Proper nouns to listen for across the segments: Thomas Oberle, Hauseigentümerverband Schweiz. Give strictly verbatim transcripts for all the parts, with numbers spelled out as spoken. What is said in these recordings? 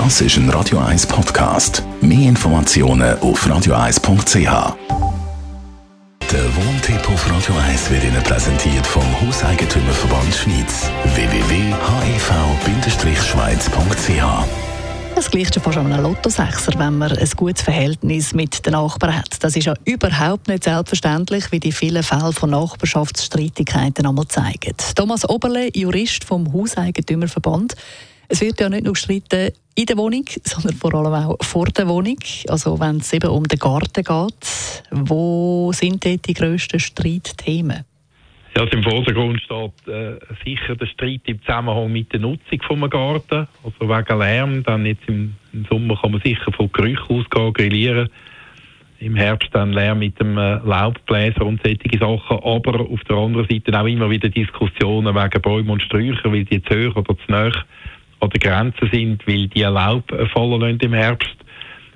Das ist ein Radio eins Podcast. Mehr Informationen auf radio eis punkt c h. Der Wohntipp auf Radio eins wird Ihnen präsentiert vom Hauseigentümerverband Schweiz. w w w punkt h e v bindestrich schweiz punkt c h. Es gleicht schon fast an einem Lotto-Sechser, wenn man ein gutes Verhältnis mit den Nachbarn hat. Das ist ja überhaupt nicht selbstverständlich, wie die vielen Fälle von Nachbarschaftsstreitigkeiten einmal zeigen. Thomas Oberle, Jurist vom Hauseigentümerverband. Es wird ja nicht nur gestritten in der Wohnung, sondern vor allem auch vor der Wohnung. Also wenn es eben um den Garten geht, wo sind dort die grössten Streitthemen? Ja, also im Vordergrund steht äh, sicher der Streit im Zusammenhang mit der Nutzung vom Garten, also wegen Lärm. Dann jetzt im, im Sommer kann man sicher von Gerüchen ausgehen, grillieren. Im Herbst dann Lärm mit dem äh, Laubbläser und solche Sachen. Aber auf der anderen Seite auch immer wieder Diskussionen wegen Bäumen und Sträuchern, weil die zu hoch oder zu nahe an der Grenze sind, weil die Laub fallen lassen im Herbst.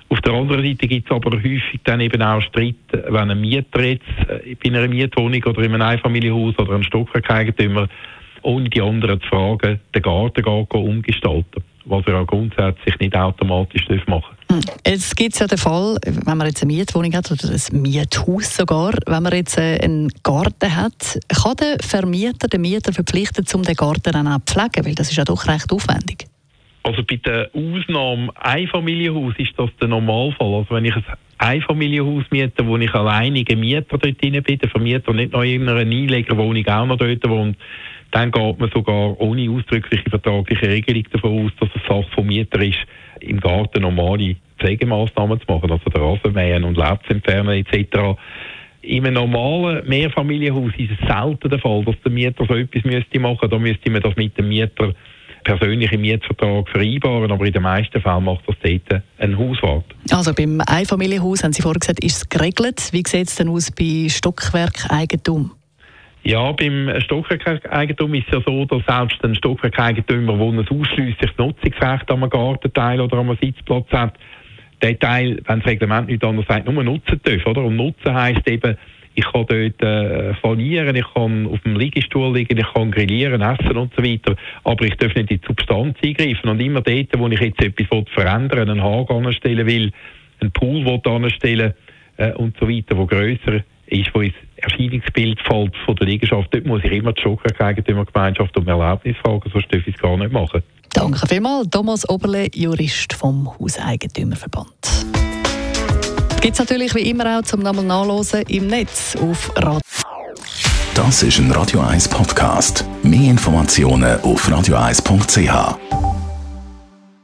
Auf der anderen Seite gibt es aber häufig dann eben auch Streit, wenn ein Mieter jetzt bei einer Mietwohnung oder in einem Einfamilienhaus oder einem Stockwerkeigentümer ohne die anderen zu fragen, den Garten geht umgestalten, was er auch grundsätzlich nicht automatisch machen darf. Es gibt ja den Fall, wenn man jetzt eine Mietwohnung hat oder ein Miethaus sogar, wenn man jetzt einen Garten hat, kann der Vermieter den Mieter verpflichten, um den Garten dann auch zu pflegen, weil das ist ja doch recht aufwendig. Also bei der Ausnahme Einfamilienhaus ist das der Normalfall. Also wenn ich ein Einfamilienhaus miete, wo ich alleiniger Mieter dort drin bin, der Vermieter nicht noch in einer Einlegerwohnung auch noch dort wohnt, dann geht man sogar ohne ausdrückliche vertragliche Regelung davon aus, dass es Sache vom Mieter ist, im Garten normale Pflegemaßnahmen zu machen, also der Rasenmähen und Laub zu entfernen et cetera. In einem normalen Mehrfamilienhaus ist es selten der Fall, dass der Mieter so etwas müsste machen. Da müsste man das mit dem Mieter persönlich im Mietvertrag vereinbaren, aber in den meisten Fällen macht das dort ein Hauswart. Also beim Einfamilienhaus, haben Sie vorhin gesagt, ist es geregelt. Wie sieht es denn aus bei Stockwerkeigentum? Ja, beim Stockwerkeigentum ist es ja so, dass selbst ein Stockwerkeigentümer, der ein ausschliessliches Nutzungsrecht am Gartenteil oder am Sitzplatz hat, der Teil, wenn das Reglement nicht anders sagt, nur nutzen darf. Oder? Und nutzen heisst eben, ich kann dort äh, flanieren, ich kann auf dem Liegestuhl liegen, ich kann grillieren, essen und so weiter. Aber ich darf nicht in die Substanz eingreifen. Und immer dort, wo ich jetzt etwas verändern will, einen Hang anstellen will, einen Pool anstellen äh, und so weiter, der grösser ist, wo ins Erscheinungsbild fällt von der Liegenschaft, dort muss ich immer die Stockwerkeigentümergemeinschaft um Erlaubnis fragen, sonst darf ich es gar nicht machen. Danke vielmals, Thomas Oberle, Jurist vom Hauseigentümerverband. Gibt es natürlich wie immer auch zum nochmal nachlesen im Netz auf Radio. Das ist ein Radio eins Podcast. Mehr Informationen auf radio eis punkt c h.